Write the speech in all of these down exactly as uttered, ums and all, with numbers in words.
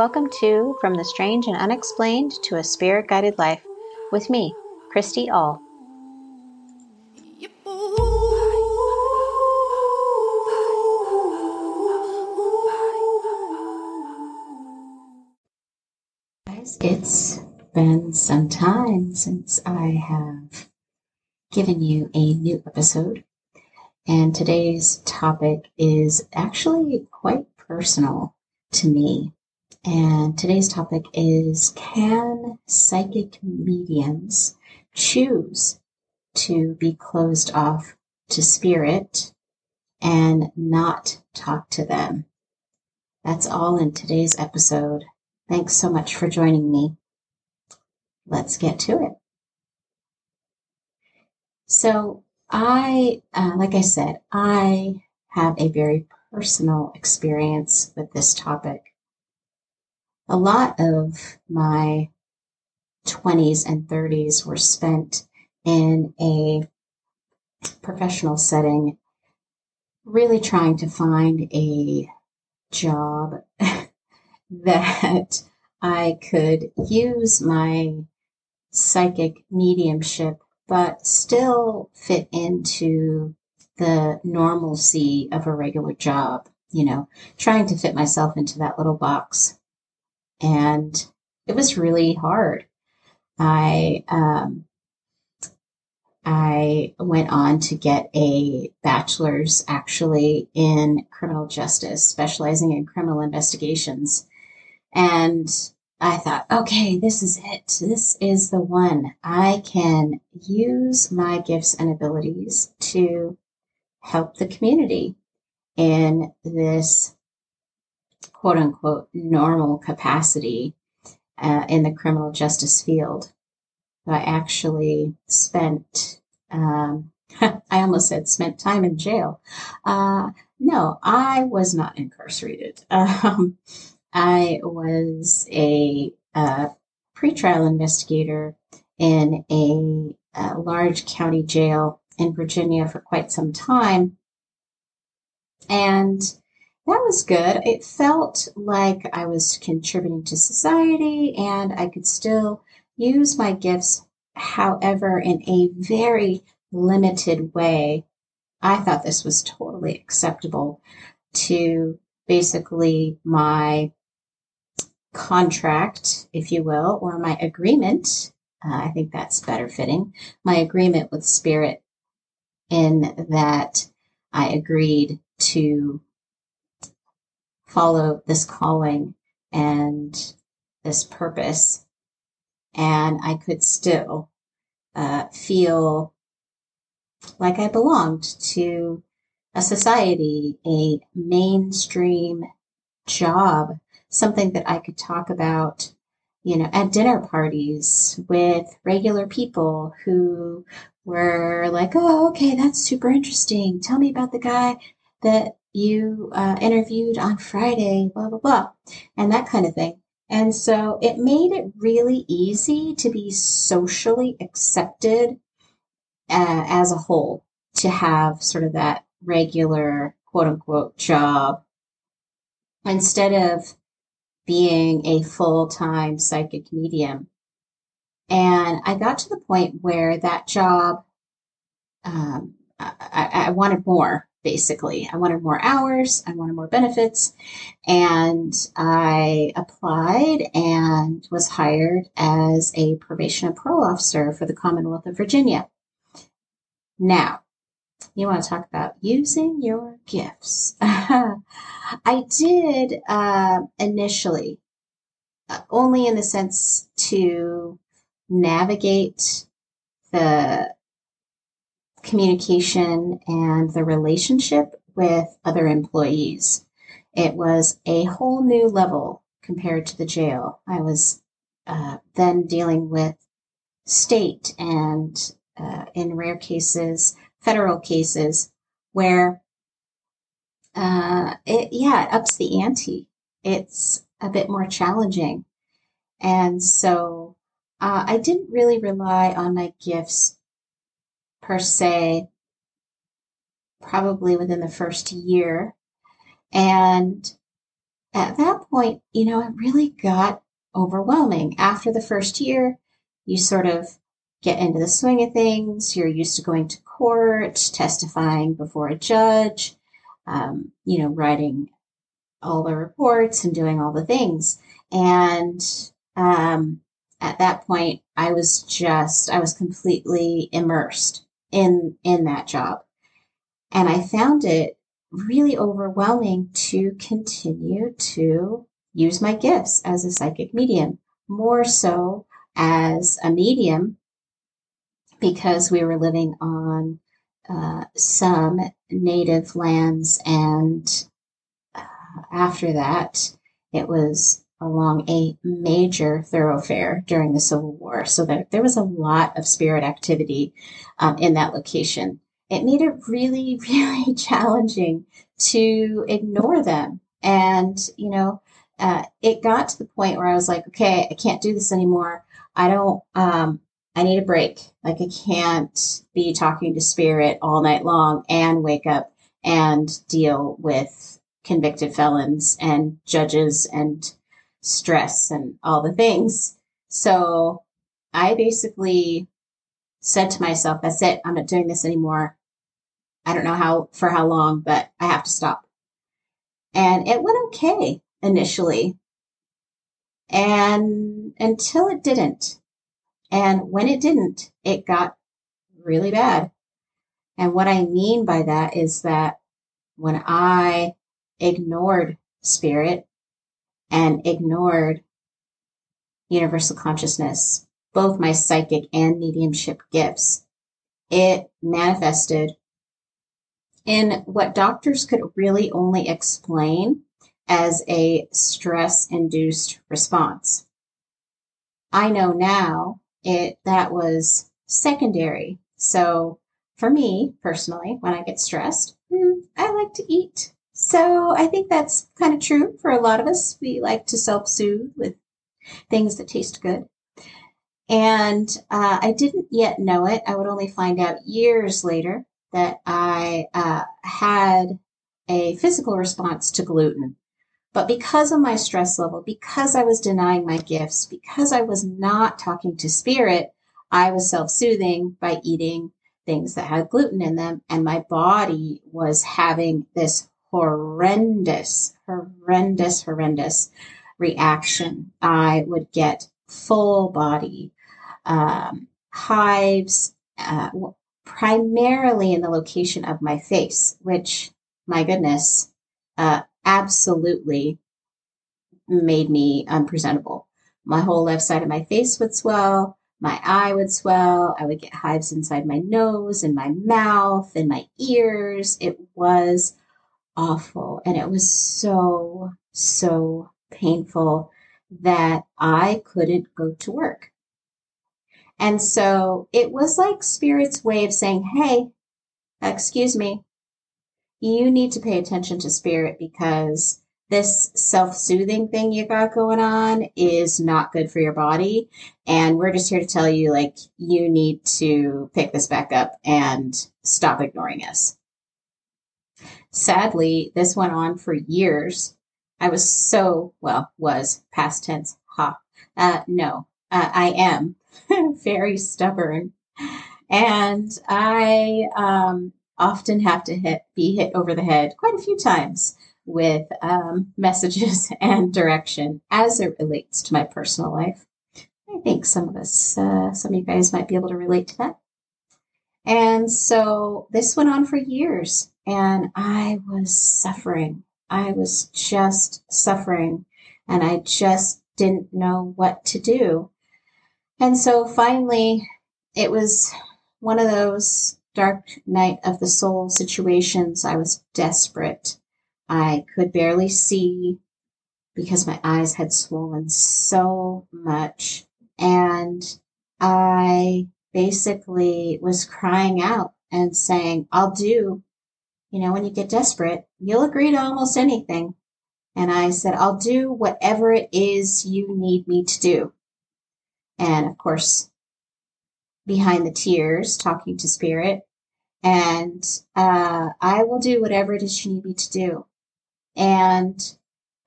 Welcome to From the Strange and Unexplained to a Spirit-Guided Life with me, Christy All. It's been some time since I have given you a new episode, and today's topic is actually quite personal to me. And today's topic is, can psychic mediums choose to be closed off to spirit and not talk to them? That's all in today's episode. Thanks so much for joining me. Let's get to it. So I, uh, like I said, I have a very personal experience with this topic. A lot of my twenties and thirties were spent in a professional setting, really trying to find a job that I could use my psychic mediumship, but still fit into the normalcy of a regular job, you know, trying to fit myself into that little box. And it was really hard. I um, I went on to get a bachelor's, actually, in criminal justice, specializing in criminal investigations. And I thought, okay, this is it. This is the one. I can use my gifts and abilities to help the community in this quote unquote normal capacity uh, in the criminal justice field. So I actually spent, um, I almost said spent time in jail. Uh, no, I was not incarcerated. Um, I was a, a pretrial investigator in a, a large county jail in Virginia for quite some time. And that was good. It felt like I was contributing to society and I could still use my gifts, however, in a very limited way. I thought this was totally acceptable to basically my contract, if you will, or my agreement. Uh, I think that's better fitting. My agreement with spirit, in that I agreed to follow this calling and this purpose, and I could still uh, feel like I belonged to a society, a mainstream job, something that I could talk about, you know, at dinner parties with regular people who were like, oh, okay, that's super interesting. Tell me about the guy that you uh, interviewed on Friday, blah, blah, blah, and that kind of thing. And so it made it really easy to be socially accepted uh, as a whole, to have sort of that regular, quote unquote, job, instead of being a full-time psychic medium. And I got to the point where that job, um, I, I wanted more. Basically, I wanted more hours, I wanted more benefits, and I applied and was hired as a probation and parole officer for the Commonwealth of Virginia. Now, you want to talk about using your gifts. I did uh, initially, uh, only in the sense to navigate the communication and the relationship with other employees. It was a whole new level compared to the jail. I was uh, then dealing with state and, uh, in rare cases, federal cases where, uh, it, yeah, it ups the ante. It's a bit more challenging. And so uh, I didn't really rely on my gifts per se, probably within the first year. And at that point, you know, it really got overwhelming. After the first year, you sort of get into the swing of things. You're used to going to court, testifying before a judge, um, you know, writing all the reports and doing all the things. And um, at that point, I was just, I was completely immersed in, in that job. And I found it really overwhelming to continue to use my gifts as a psychic medium, more so as a medium, because we were living on uh, some native lands. And uh, after that, it was along a major thoroughfare during the Civil War. So there, there was a lot of spirit activity um, in that location. It made it really, really challenging to ignore them. And, you know, uh, it got to the point where I was like, okay, I can't do this anymore. I don't, um, I need a break. Like, I can't be talking to spirit all night long and wake up and deal with convicted felons and judges and stress and all the things. So I basically said to myself, that's it. I'm not doing this anymore. I don't know how, for how long, but I have to stop. And it went okay initially, and until it didn't. And when it didn't, it got really bad. And what I mean by that is that when I ignored spirit and ignored universal consciousness, both my psychic and mediumship gifts, it manifested in what doctors could really only explain as a stress-induced response. I know now it that was secondary. So for me personally, when I get stressed, I like to eat. So I think that's kind of true for a lot of us. We like to self-soothe with things that taste good. And uh, I didn't yet know it. I would only find out years later that I uh, had a physical response to gluten. But because of my stress level, because I was denying my gifts, because I was not talking to spirit, I was self-soothing by eating things that had gluten in them. And my body was having this horrendous, horrendous, horrendous reaction. I would get full body um, hives, uh, primarily in the location of my face, which, my goodness, uh, absolutely made me unpresentable. My whole left side of my face would swell. My eye would swell. I would get hives inside my nose and my mouth and my ears. It was awful. And it was so, so painful that I couldn't go to work. And so it was like spirit's way of saying, hey, excuse me, you need to pay attention to spirit, because this self-soothing thing you got going on is not good for your body. And we're just here to tell you, like, you need to pick this back up and stop ignoring us. Sadly, this went on for years. I was so, well, was, past tense, ha. Uh, no, uh, I am very stubborn. And I um, often have to hit, be hit over the head quite a few times with um, messages and direction as it relates to my personal life. I think some of us, uh, some of you guys might be able to relate to that. And so this went on for years, and I was suffering. I was just suffering, and I just didn't know what to do. And so finally, it was one of those dark night of the soul situations. I was desperate. I could barely see because my eyes had swollen so much. And I basically was crying out and saying, I'll do. You know, when you get desperate, you'll agree to almost anything. And I said, I'll do whatever it is you need me to do. And of course, behind the tears, talking to spirit. And uh, I will do whatever it is you need me to do. And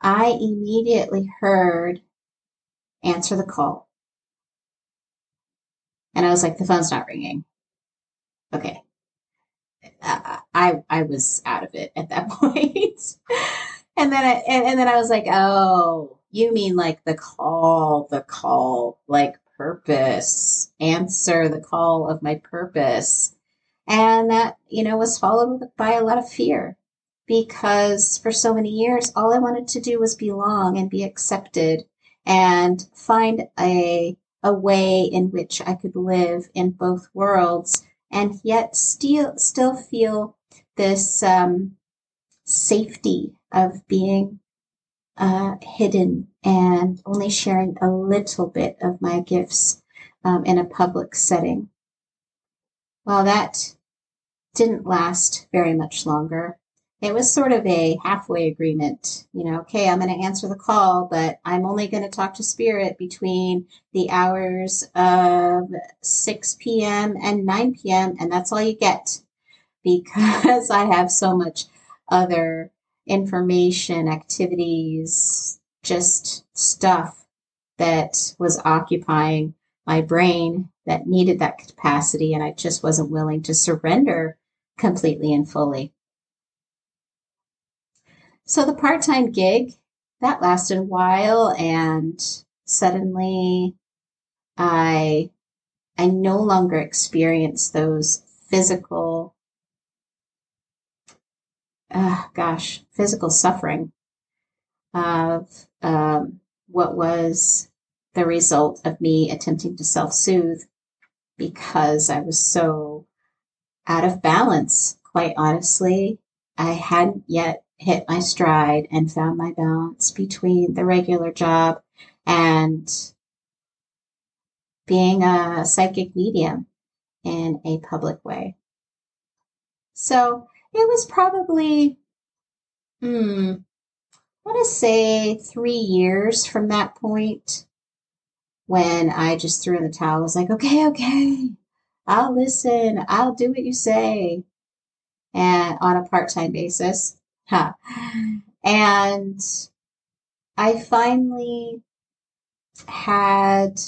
I immediately heard, answer the call. And I was like, the phone's not ringing. Okay. Uh, I I was out of it at that point. and then I, and, and then I was like, oh, you mean like the call, the call, like purpose, answer the call of my purpose. And that, you know, was followed by a lot of fear, because for so many years, all I wanted to do was belong and be accepted and find a a way in which I could live in both worlds and yet still still feel this um, safety of being uh, hidden and only sharing a little bit of my gifts um, in a public setting. Well, that didn't last very much longer. It was sort of a halfway agreement. You know, okay, I'm going to answer the call, but I'm only going to talk to spirit between the hours of six p.m. and nine p.m. and that's all you get, because I have so much other information, activities, just stuff that was occupying my brain that needed that capacity, and I just wasn't willing to surrender completely and fully. So the part-time gig, that lasted a while, and suddenly I I no longer experienced those physical, uh, gosh, physical suffering of um, what was the result of me attempting to self-soothe, because I was so out of balance. Quite honestly, I hadn't yet hit my stride and found my balance between the regular job and being a psychic medium in a public way. So it was probably, hmm, I want to say three years from that point when I just threw in the towel. I was like, okay, okay, I'll listen. I'll do what you say. And on a part-time basis. Huh. And I finally had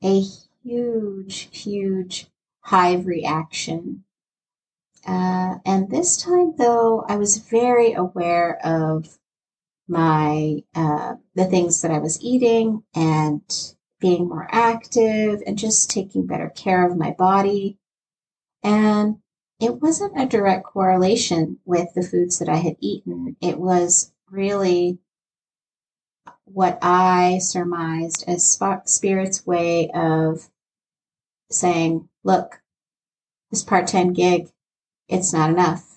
a huge, huge hive reaction. Uh, and this time, though, I was very aware of my uh, the things that I was eating and being more active and just taking better care of my body. And it wasn't a direct correlation with the foods that I had eaten. It was really what I surmised as spirit's way of saying, look, this part-time gig, it's not enough.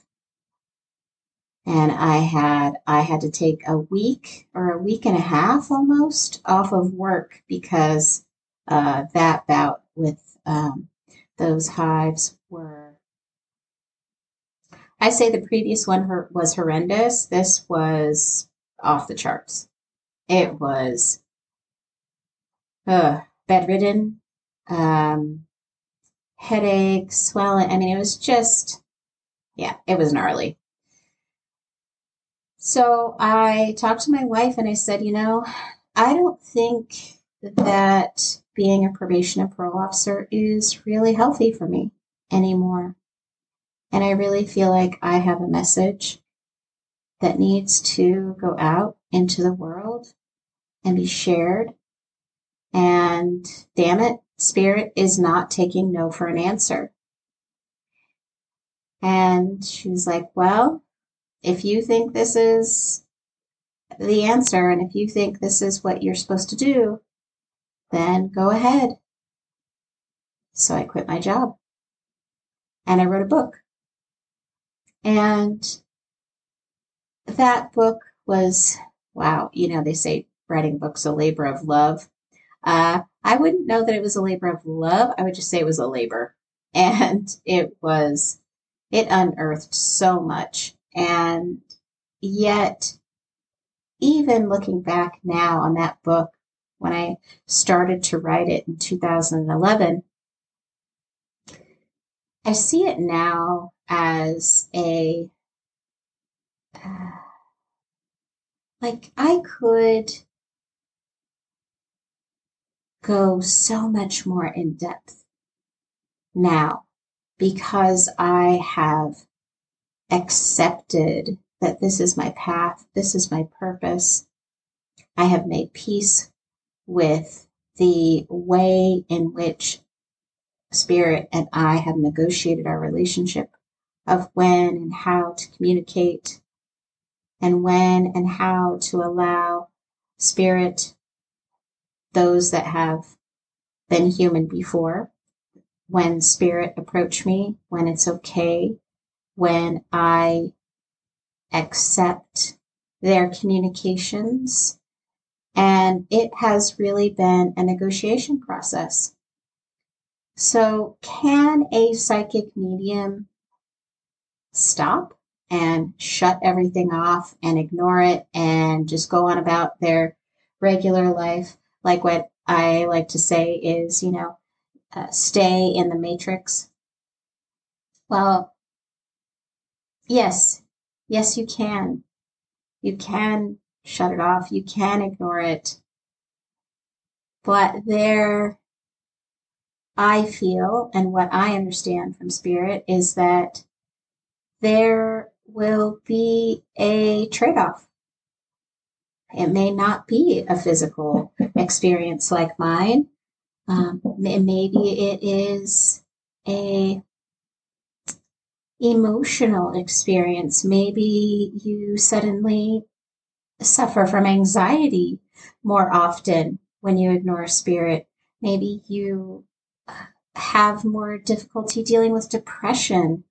And I had, I had to take a week or a week and a half almost off of work because uh, that bout with um, those hives were, I say the previous one was horrendous. This was off the charts. It was uh, bedridden, um, headaches, swelling. I mean, it was just, yeah, it was gnarly. So I talked to my wife and I said, you know, I don't think that being a probation and parole officer is really healthy for me anymore. And I really feel like I have a message that needs to go out into the world and be shared. And damn it, spirit is not taking no for an answer. And she's like, well, if you think this is the answer, and if you think this is what you're supposed to do, then go ahead. So I quit my job. And I wrote a book. And that book was, wow, you know, they say writing a book's a labor of love. Uh, I wouldn't know that it was a labor of love. I would just say it was a labor. And it was, it unearthed so much. And yet, even looking back now on that book, when I started to write it in two thousand eleven, I see it now as a, uh, Like, I could go so much more in depth now because I have accepted that this is my path, this is my purpose. I have made peace with the way in which Spirit and I have negotiated our relationship of when and how to communicate and when and how to allow Spirit, those that have been human before, when Spirit approach me, when it's okay, when I accept their communications. And it has really been a negotiation process. So can a psychic medium stop and shut everything off and ignore it and just go on about their regular life? Like what I like to say is, you know, uh, stay in the matrix. Well, yes, yes, you can. You can shut it off. You can ignore it. But there, I feel, and what I understand from Spirit, is that there will be a trade-off. It may not be a physical experience like mine. Um, maybe it is a emotional experience. Maybe you suddenly suffer from anxiety more often when you ignore Spirit. Maybe you have more difficulty dealing with depression.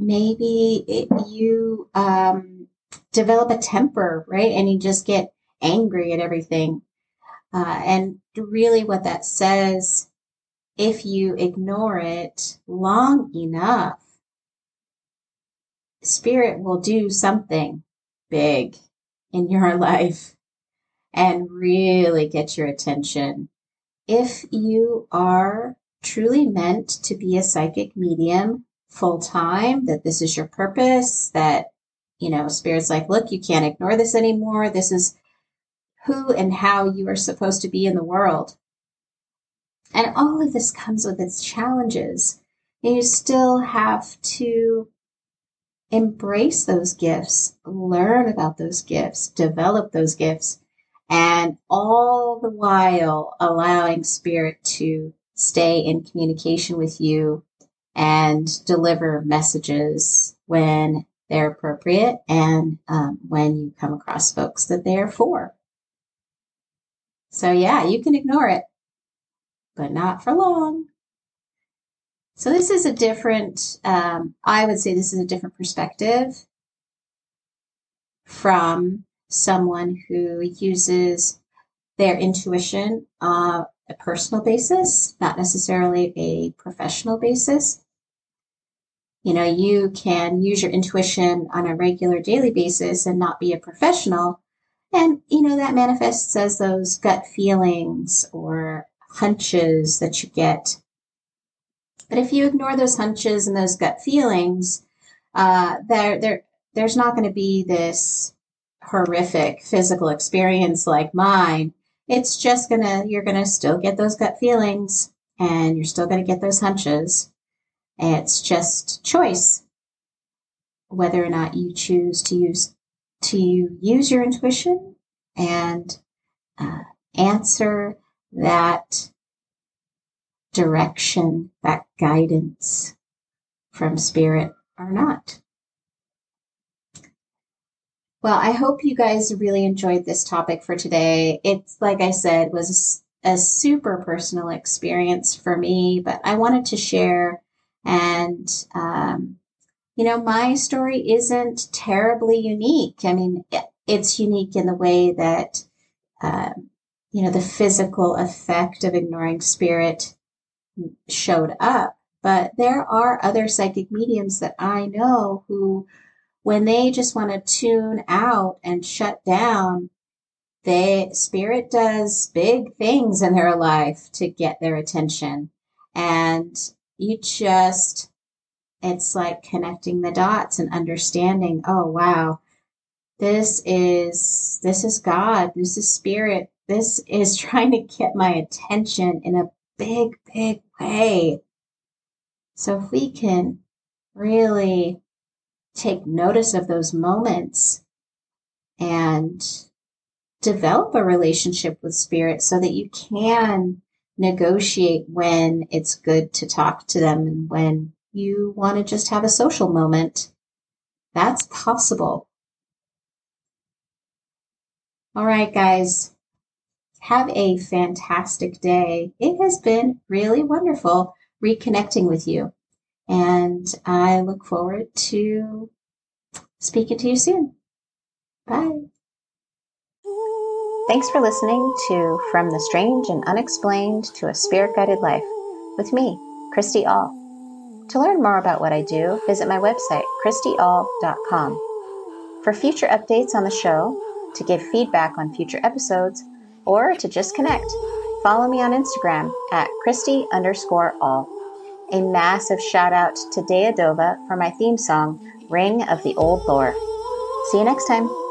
Maybe it, you um, develop a temper, right? And you just get angry at everything. Uh, and really what that says, if you ignore it long enough, Spirit will do something big in your life and really get your attention. If you are truly meant to be a psychic medium full time, that this is your purpose, that, you know, Spirit's like, look, you can't ignore this anymore. This is who and how you are supposed to be in the world. And all of this comes with its challenges. And you still have to embrace those gifts, learn about those gifts, develop those gifts, and all the while allowing Spirit to stay in communication with you and deliver messages when they're appropriate and um, when you come across folks that they are for. So yeah, you can ignore it, but not for long. So this is a different, um, I would say this is a different perspective from someone who uses their intuition on a personal basis, not necessarily a professional basis. You know, you can use your intuition on a regular daily basis and not be a professional. And, you know, that manifests as those gut feelings or hunches that you get. But if you ignore those hunches and those gut feelings, uh, there, there, there's not going to be this horrific physical experience like mine. It's just going to, you're going to still get those gut feelings and you're still going to get those hunches. It's just choice whether or not you choose to use, to use your intuition and uh, answer that direction, that guidance from Spirit or not. Well, I hope you guys really enjoyed this topic for today. It's, like I said, was a super personal experience for me, but I wanted to share. And, um, you know, my story isn't terribly unique. I mean, it's unique in the way that, uh, you know, the physical effect of ignoring Spirit showed up. But there are other psychic mediums that I know who, when they just want to tune out and shut down, they, Spirit does big things in their life to get their attention. And you just, it's like connecting the dots and understanding, oh, wow, This is, this is God. This is spirit. This is trying to get my attention in a big, big way. So if we can really take notice of those moments and develop a relationship with spirit so that you can negotiate when it's good to talk to them and when you want to just have a social moment, that's possible. All right, guys, have a fantastic day. It has been really wonderful reconnecting with you, and I look forward to speaking to you soon. Bye. Thanks for listening to From the Strange and Unexplained to a Spirit-Guided Life with me, Christy All. To learn more about what I do, visit my website, christy all dot com. For future updates on the show, to give feedback on future episodes, or to just connect, follow me on Instagram at Christy underscore all. A massive shout out to Deya Dova for my theme song, Ring of the Old Lore. See you next time.